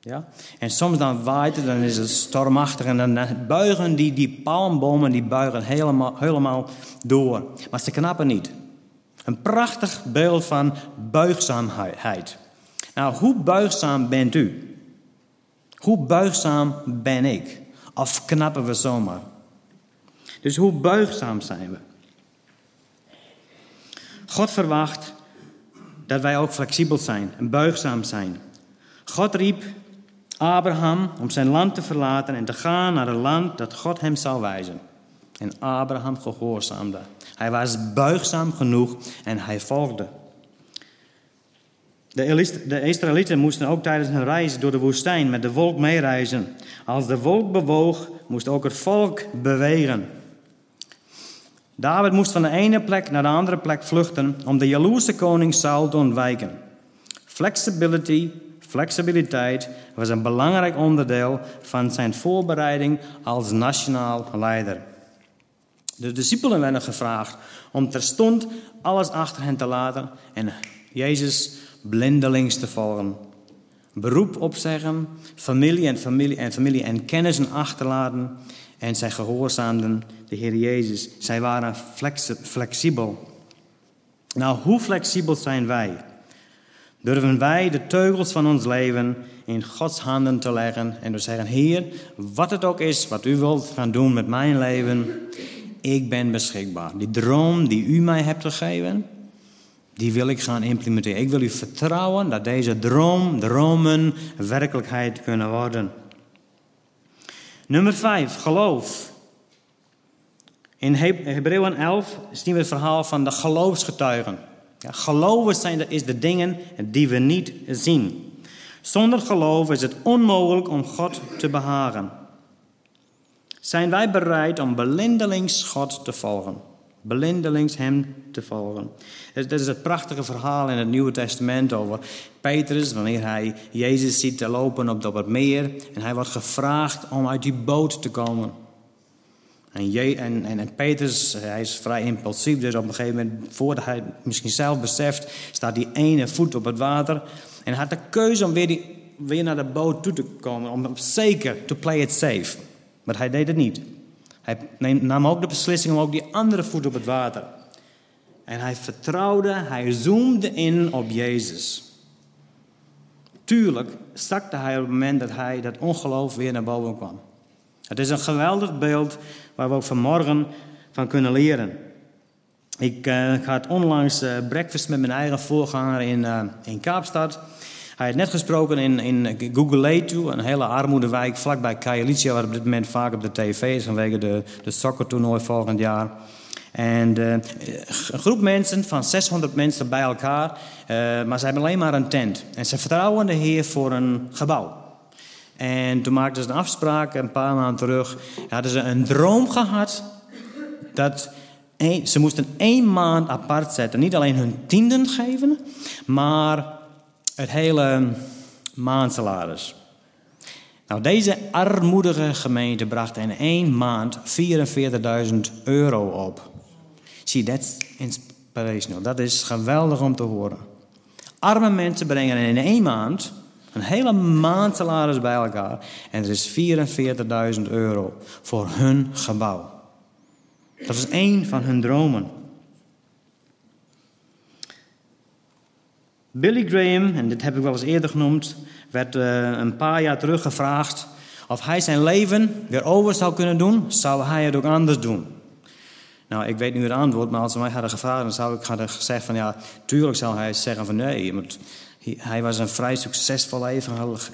Ja? En soms dan waait het, dan is het stormachtig en dan buigen die, die palmbomen die buigen helemaal, helemaal door. Maar ze knappen niet. Een prachtig beeld van buigzaamheid. Nou, hoe buigzaam bent u? Hoe buigzaam ben ik? Of knappen we zomaar? Dus hoe buigzaam zijn we? God verwacht dat wij ook flexibel zijn en buigzaam zijn. God riep Abraham om zijn land te verlaten en te gaan naar het land dat God hem zou wijzen. En Abraham gehoorzaamde. Hij was buigzaam genoeg en hij volgde. De Israëlieten moesten ook tijdens hun reis door de woestijn met de wolk meereizen. Als de wolk bewoog, moest ook het volk bewegen. David moest van de ene plek naar de andere plek vluchten om de jaloerse koning Saul te ontwijken. Flexibility, flexibiliteit was een belangrijk onderdeel van zijn voorbereiding als nationaal leider. De discipelen werden gevraagd om terstond alles achter hen te laten en Jezus blindelings te volgen. Beroep opzeggen, familie en familie en familie en kennissen achterlaten en zij gehoorzaamden de Heer Jezus. Zij waren flexibel. Nou, hoe flexibel zijn wij? Durven wij de teugels van ons leven in Gods handen te leggen en te zeggen, Heer, wat het ook is wat u wilt gaan doen met mijn leven, ik ben beschikbaar. Die droom die u mij hebt gegeven, die wil ik gaan implementeren. Ik wil u vertrouwen dat deze droom, dromen, werkelijkheid kunnen worden. Nummer vijf, geloof. In Hebreeën elf zien we het verhaal van de geloofsgetuigen. Ja, geloven zijn de, is de dingen die we niet zien. Zonder geloof is het onmogelijk om God te behagen. Zijn wij bereid om blindelings God te volgen? Blindelings hem te volgen. Dit is het prachtige verhaal in het Nieuwe Testament over Petrus, wanneer hij Jezus ziet lopen op het meer. En hij wordt gevraagd om uit die boot te komen. En, je, en, en, en Petrus, hij is vrij impulsief, dus op een gegeven moment, voordat hij het misschien zelf beseft, staat die ene voet op het water. En hij had de keuze om weer, die, weer naar de boot toe te komen, om zeker to play it safe. Maar hij deed het niet. Hij neemt, nam ook de beslissing om ook die andere voet op het water. En hij vertrouwde, hij zoomde in op Jezus. Tuurlijk zakte hij op het moment dat hij dat ongeloof weer naar boven kwam. Het is een geweldig beeld waar we ook vanmorgen van kunnen leren. Ik uh, had onlangs uh, breakfast met mijn eigen voorganger in, uh, in Kaapstad. Hij had net gesproken in, in Googletu, een hele armoedewijk vlakbij Kailitia, wat op dit moment vaak op de tv is vanwege de, de sokkertoernooi volgend jaar. En uh, een groep mensen van zeshonderd mensen bij elkaar, uh, maar ze hebben alleen maar een tent. En ze vertrouwen de Heer voor een gebouw. En toen maakten ze een afspraak, een paar maanden terug. Hadden ze een droom gehad dat een, ze moesten één maand apart zetten. Niet alleen hun tienden geven, maar het hele maandsalaris. Nou, deze armoedige gemeente bracht in één maand vierenveertigduizend euro op. See, that's inspirational. Dat is geweldig om te horen. Arme mensen brengen in één maand een hele maand salaris bij elkaar. En er is vierenveertigduizend euro voor hun gebouw. Dat is één van hun dromen. Billy Graham, en dit heb ik wel eens eerder genoemd, werd uh, een paar jaar terug gevraagd of hij zijn leven weer over zou kunnen doen, zou hij het ook anders doen. Nou, ik weet nu het antwoord, maar als ze mij hadden gevraagd, dan zou ik hadden gezegd van ja, tuurlijk zou hij zeggen van nee, je moet... Hij was een vrij succesvol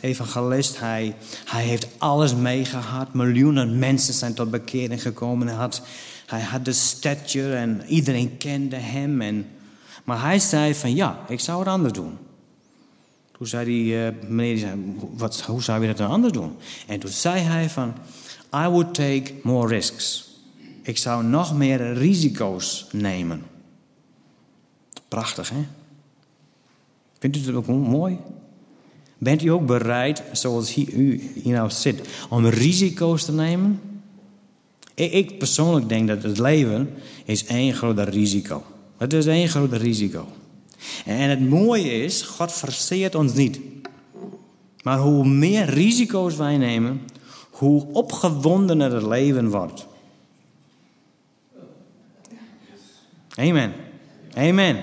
evangelist. Hij, hij heeft alles meegehad. Miljoenen mensen zijn tot bekering gekomen. Hij had, hij had de stature en iedereen kende hem. En, maar hij zei van ja, ik zou het anders doen. Toen zei die uh, meneer, die zei, wat, hoe zou je dat dan anders doen? En toen zei hij van, I would take more risks. Ik zou nog meer risico's nemen. Prachtig, hè? Vindt u het ook mooi? Bent u ook bereid, zoals u hier nou zit, om risico's te nemen? Ik persoonlijk denk dat het leven is één groot risico. Het is één groot risico. En het mooie is, God forceert ons niet. Maar hoe meer risico's wij nemen, hoe opgewondener het leven wordt. Amen. Amen.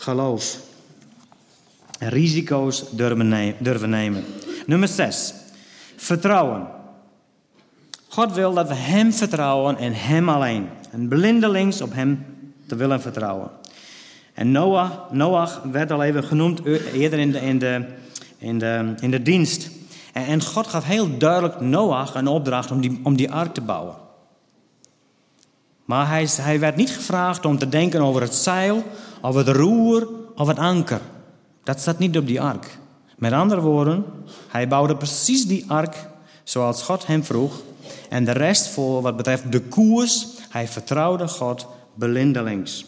Geloof. Risico's durven nemen. Nummer zes. Vertrouwen. God wil dat we hem vertrouwen en hem alleen. En blindelings op hem te willen vertrouwen. En Noach, Noach werd al even genoemd eerder in de, in de, in de, in de dienst. En, en God gaf heel duidelijk Noach een opdracht om die, om die ark te bouwen. Maar hij, hij werd niet gevraagd om te denken over het zeil, of het roer, of het anker. Dat staat niet op die ark. Met andere woorden, hij bouwde precies die ark zoals God hem vroeg. En de rest voor wat betreft de koers, hij vertrouwde God blindelings.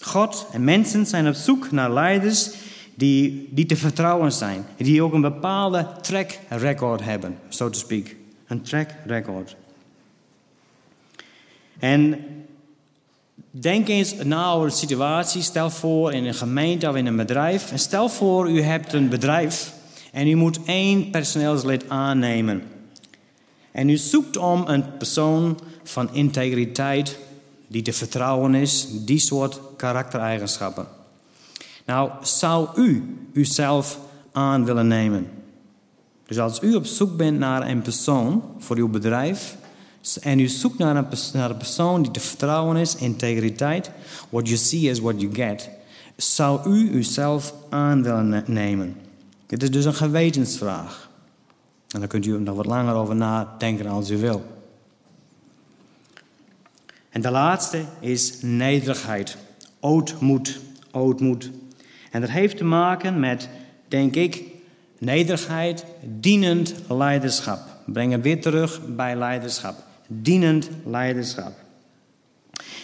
God en mensen zijn op zoek naar leiders die, die te vertrouwen zijn. Die ook een bepaalde track record hebben, so to speak. Een track record. En denk eens na over de situatie. Stel voor in een gemeente of in een bedrijf. En stel voor u hebt een bedrijf en u moet één personeelslid aannemen. En u zoekt om een persoon van integriteit die te vertrouwen is. Die soort karaktereigenschappen. Nou, zou u uzelf aan willen nemen? Dus als u op zoek bent naar een persoon voor uw bedrijf en u zoekt naar een, pers- naar een persoon die te vertrouwen is, integriteit. What you see is what you get. Zou u uzelf aan willen nemen? Dit is dus een gewetensvraag. En daar kunt u nog wat langer over nadenken als u wil. En de laatste is nederigheid. Ootmoed, ootmoed. En dat heeft te maken met, denk ik, nederigheid, dienend leiderschap. We brengen weer terug bij leiderschap. Dienend leiderschap.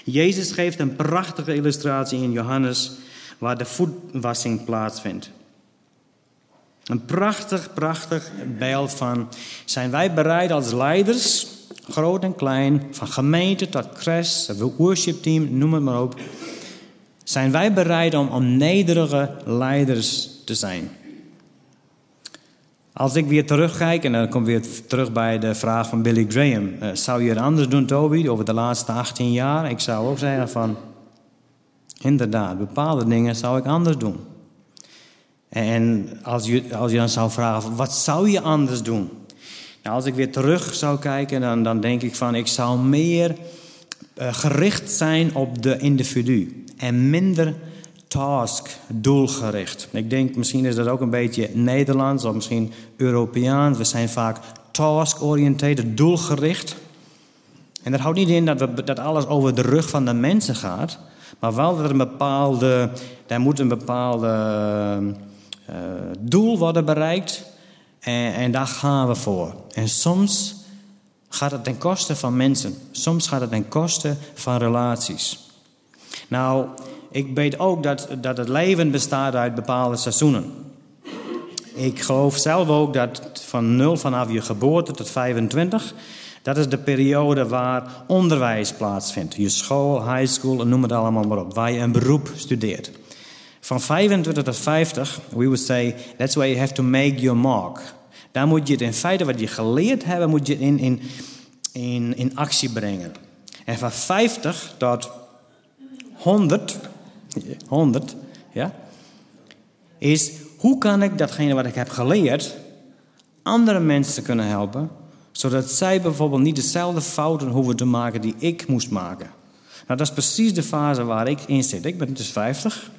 Jezus geeft een prachtige illustratie in Johannes waar de voetwassing plaatsvindt. Een prachtig, prachtig beeld van, zijn wij bereid als leiders, groot en klein, van gemeente tot cres, worshipteam, noem het maar op. Zijn wij bereid om, om nederige leiders te zijn? Als ik weer terugkijk, en dan kom ik weer terug bij de vraag van Billy Graham. Uh, zou je het anders doen, Toby, over de laatste achttien jaar? Ik zou ook zeggen van, inderdaad, bepaalde dingen zou ik anders doen. En als je, als je dan zou vragen, wat zou je anders doen? Nou, als ik weer terug zou kijken, dan, dan denk ik van, ik zou meer uh, gericht zijn op de individu. En minder task, doelgericht. Ik denk, misschien is dat ook een beetje Nederlands of misschien Europeaans. We zijn vaak task-oriënteerd, doelgericht. En dat houdt niet in dat, we, dat alles over de rug van de mensen gaat. Maar wel dat er een bepaalde, daar moet een bepaald uh, doel worden bereikt. En, en daar gaan we voor. En soms gaat het ten koste van mensen. Soms gaat het ten koste van relaties. Nou, ik weet ook dat, dat het leven bestaat uit bepaalde seizoenen. Ik geloof zelf ook dat van nul vanaf je geboorte tot vijfentwintig... dat is de periode waar onderwijs plaatsvindt. Je school, high school, noem het allemaal maar op. Waar je een beroep studeert. Van vijfentwintig tot vijftig, we would say, that's where you have to make your mark. Daar moet je het in feite wat je geleerd hebt, moet je in, in, in, in actie brengen. En van vijftig tot honderd, honderd, ja, is hoe kan ik datgene wat ik heb geleerd andere mensen kunnen helpen, zodat zij bijvoorbeeld niet dezelfde fouten hoeven te maken die ik moest maken. Nou, dat is precies de fase waar ik in zit. Ik ben dus vijftig.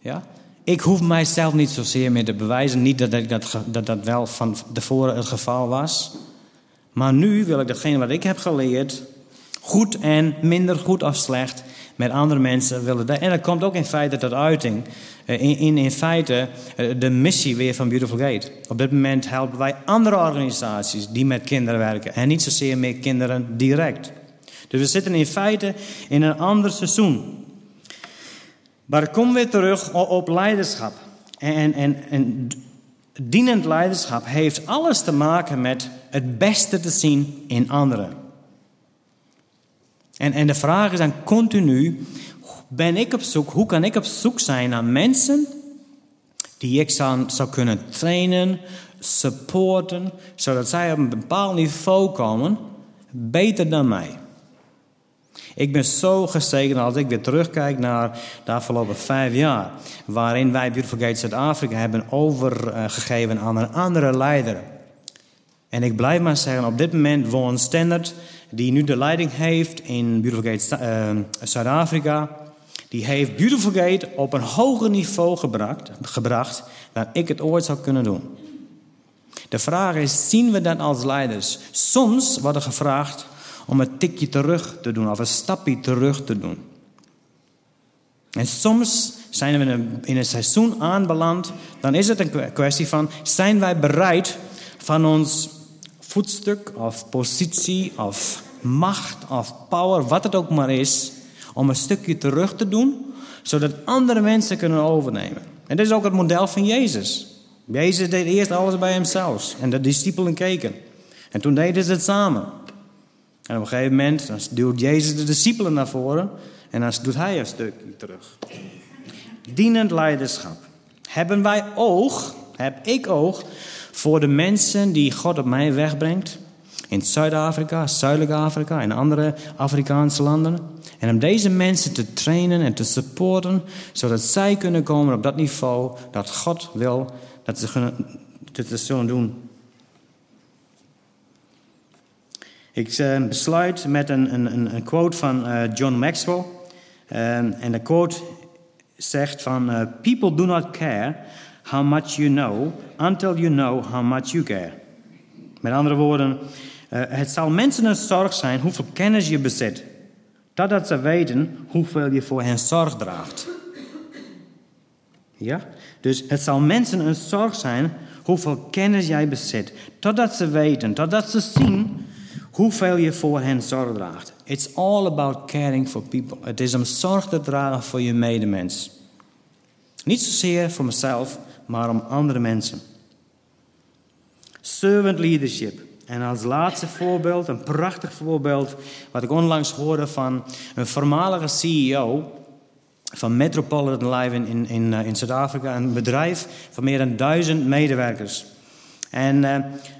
Ja? Ik hoef mijzelf niet zozeer meer te bewijzen. Niet dat ik dat, dat, dat wel van tevoren het geval was. Maar nu wil ik datgene wat ik heb geleerd, goed en minder goed of slecht, met andere mensen willen delen. En dat komt ook in feite tot uiting. In, in, in feite de missie weer van Beautiful Gate. Op dit moment helpen wij andere organisaties die met kinderen werken. En niet zozeer meer kinderen direct. Dus we zitten in feite in een ander seizoen. Maar ik kom weer terug op leiderschap. En, en, en dienend leiderschap heeft alles te maken met het beste te zien in anderen. En, en de vraag is dan continu, ben ik op zoek, hoe kan ik op zoek zijn naar mensen die ik zou, zou kunnen trainen, supporten, zodat zij op een bepaald niveau komen, beter dan mij. Ik ben zo gezegend als ik weer terugkijk naar de afgelopen vijf jaar, waarin wij Beautiful Gate Zuid-Afrika hebben overgegeven aan een andere leider. En ik blijf maar zeggen, op dit moment woont Standard, die nu de leiding heeft in Beautiful Gate uh, Zuid-Afrika. Die heeft Beautiful Gate op een hoger niveau gebracht, gebracht dan ik het ooit zou kunnen doen. De vraag is, zien we dan als leiders? Soms worden gevraagd om een tikje terug te doen of een stapje terug te doen. En soms zijn we in een seizoen aanbeland. Dan is het een kwestie van, zijn wij bereid van ons voetstuk of positie of macht of power, wat het ook maar is, om een stukje terug te doen, zodat andere mensen kunnen overnemen. En dit is ook het model van Jezus. Jezus deed eerst alles bij hemzelf. En de discipelen keken. En toen deden ze het samen. En op een gegeven moment dan duwt Jezus de discipelen naar voren en dan doet hij een stukje terug. Dienend leiderschap. Hebben wij oog, heb ik oog, voor de mensen die God op mij wegbrengt. In Zuid-Afrika, Zuidelijk Afrika en andere Afrikaanse landen. En om deze mensen te trainen en te supporten. Zodat zij kunnen komen op dat niveau dat God wil dat ze, kunnen, dat ze zullen doen. Ik uh, besluit met een, een, een quote van uh, John Maxwell. Uh, en de quote zegt van, Uh, people do not care how much you know, until you know how much you care. Met andere woorden, uh, het zal mensen een zorg zijn hoeveel kennis je bezit, totdat ze weten hoeveel je voor hen zorg draagt. Ja? Dus het zal mensen een zorg zijn hoeveel kennis jij bezit, totdat ze weten, totdat ze zien hoeveel je voor hen zorg draagt. It's all about caring for people. Het is om zorg te dragen voor je medemens. Niet zozeer voor mezelf, maar om andere mensen. Servant leadership. En als laatste voorbeeld, een prachtig voorbeeld, wat ik onlangs hoorde van een voormalige C E O van Metropolitan Life in, in, in, in Zuid-Afrika. Een bedrijf van meer dan duizend medewerkers. En uh,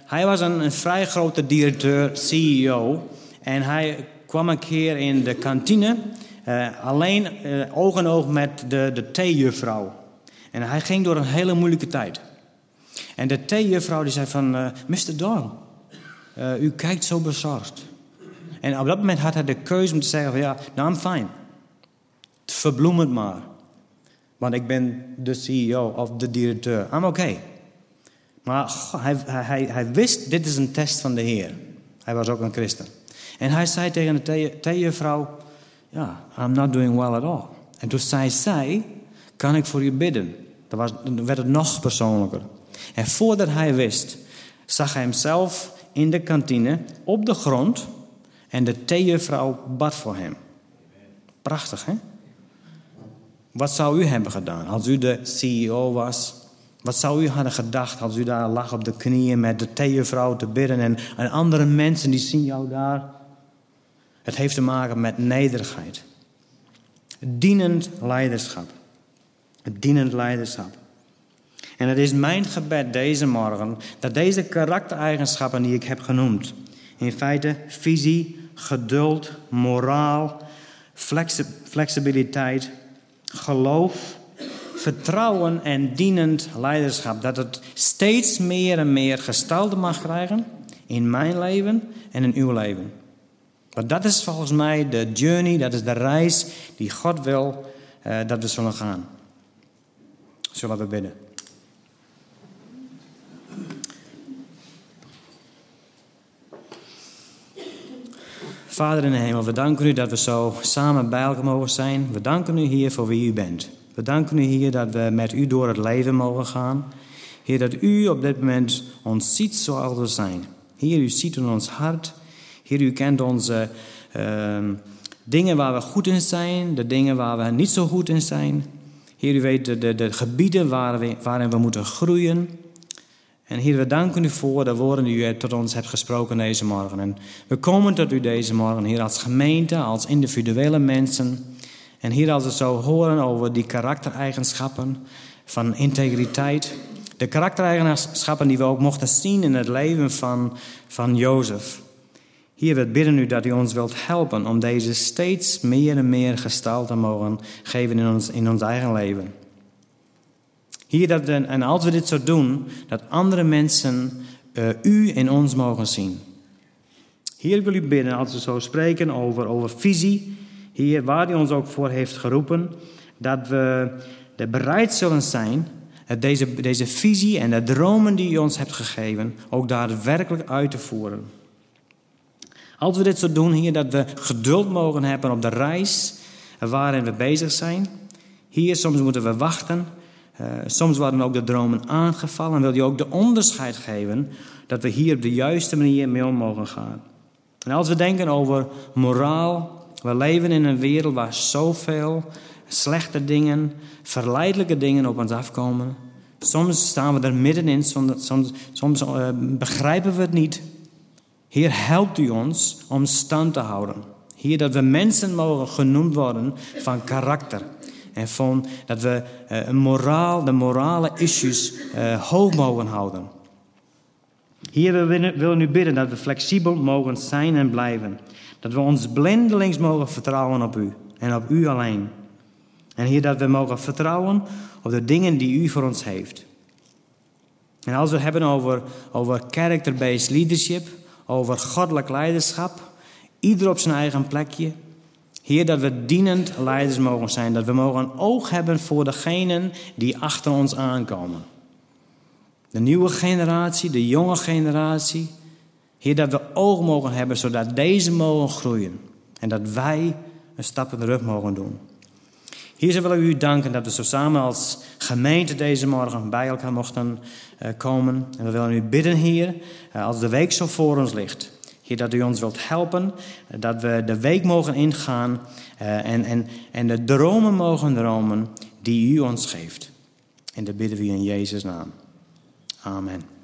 hij was een, een vrij grote directeur, C E O. En hij kwam een keer in de kantine, uh, alleen uh, oog in oog met de, de theejuffrouw. En hij ging door een hele moeilijke tijd. En de theejuffrouw die zei van, uh, meneer Dahl, uh, u kijkt zo bezorgd. En op dat moment had hij de keuze om te zeggen van, ja, nou, I'm fine. Verbloem het maar. Want ik ben de C E O of de directeur. I'm okay. Maar goh, hij, hij, hij wist, dit is een test van de Heer. Hij was ook een christen. En hij zei tegen de theejuffrouw, ja, I'm not doing well at all. En toen zei zij, kan ik voor je bidden? Dan, was, dan werd het nog persoonlijker. En voordat hij wist, zag hij hemzelf in de kantine op de grond en de theejuffrouw bad voor hem. Prachtig, hè? Wat zou u hebben gedaan als u de C E O was? Wat zou u hadden gedacht als u daar lag op de knieën met de theejuffrouw te bidden en, en andere mensen die zien jou daar? Het heeft te maken met nederigheid. Dienend leiderschap. Dienend leiderschap. En het is mijn gebed deze morgen dat deze karaktereigenschappen die ik heb genoemd, in feite visie, geduld, moraal, flexi- flexibiliteit, geloof, vertrouwen en dienend leiderschap, dat het steeds meer en meer gestalte mag krijgen in mijn leven en in uw leven. Want dat is volgens mij de journey, dat is de reis die God wil uh, dat we zullen gaan. Zullen we bidden. Vader in de hemel, we danken u dat we zo samen bij elkaar mogen zijn. We danken u, Heer, voor wie u bent. We danken u, Heer, dat we met u door het leven mogen gaan. Heer, dat u op dit moment ons ziet zoals we zijn. Heer, u ziet in ons hart. Heer, u kent onze uh, dingen waar we goed in zijn, de dingen waar we niet zo goed in zijn. Heer, u weet de, de, de gebieden waar we, waarin we moeten groeien. En Heer, we danken u voor de woorden die u tot ons hebt gesproken deze morgen. En we komen tot u deze morgen, Heer, als gemeente, als individuele mensen. En Heer, als we zo horen over die karaktereigenschappen van integriteit. De karaktereigenschappen die we ook mochten zien in het leven van, van Jozef. Heer, we bidden u dat u ons wilt helpen om deze steeds meer en meer gestalte te mogen geven in ons, in ons eigen leven. Heer, dat, en als we dit zo doen, dat andere mensen uh, u in ons mogen zien. Heer, ik wil u bidden als we zo spreken over, over visie. Heer, waar u ons ook voor heeft geroepen. Dat we er bereid zullen zijn dat deze, deze visie en de dromen die u ons hebt gegeven ook daadwerkelijk uit te voeren. Als we dit zo doen, Heer, dat we geduld mogen hebben op de reis waarin we bezig zijn. Heer, soms moeten we wachten. Uh, soms worden ook de dromen aangevallen. En wil je ook de onderscheid geven dat we hier op de juiste manier mee om mogen gaan. En als we denken over moraal. We leven in een wereld waar zoveel slechte dingen, verleidelijke dingen op ons afkomen. Soms staan we er middenin, soms, soms, soms uh, begrijpen we het niet. Heer, helpt u ons om stand te houden. Heer, dat we mensen mogen genoemd worden van karakter. En van dat we uh, een moraal, de morale issues uh, hoog mogen houden. Heer, we willen u bidden dat we flexibel mogen zijn en blijven. Dat we ons blindelings mogen vertrouwen op u en op u alleen. En Heer, dat we mogen vertrouwen op de dingen die u voor ons heeft. En als we het hebben over, over character-based leadership, over goddelijk leiderschap, ieder op zijn eigen plekje. Heer, dat we dienend leiders mogen zijn. Dat we mogen een oog hebben voor degenen die achter ons aankomen. De nieuwe generatie, de jonge generatie. Heer, dat we oog mogen hebben, zodat deze mogen groeien. En dat wij een stap in de rug mogen doen. Hier wil ik u danken dat we zo samen als gemeente deze morgen bij elkaar mochten komen. En we willen u bidden, Heer, als de week zo voor ons ligt. Heer, dat u ons wilt helpen, dat we de week mogen ingaan en, en, en de dromen mogen dromen die u ons geeft. En dat bidden we in Jezus' naam. Amen.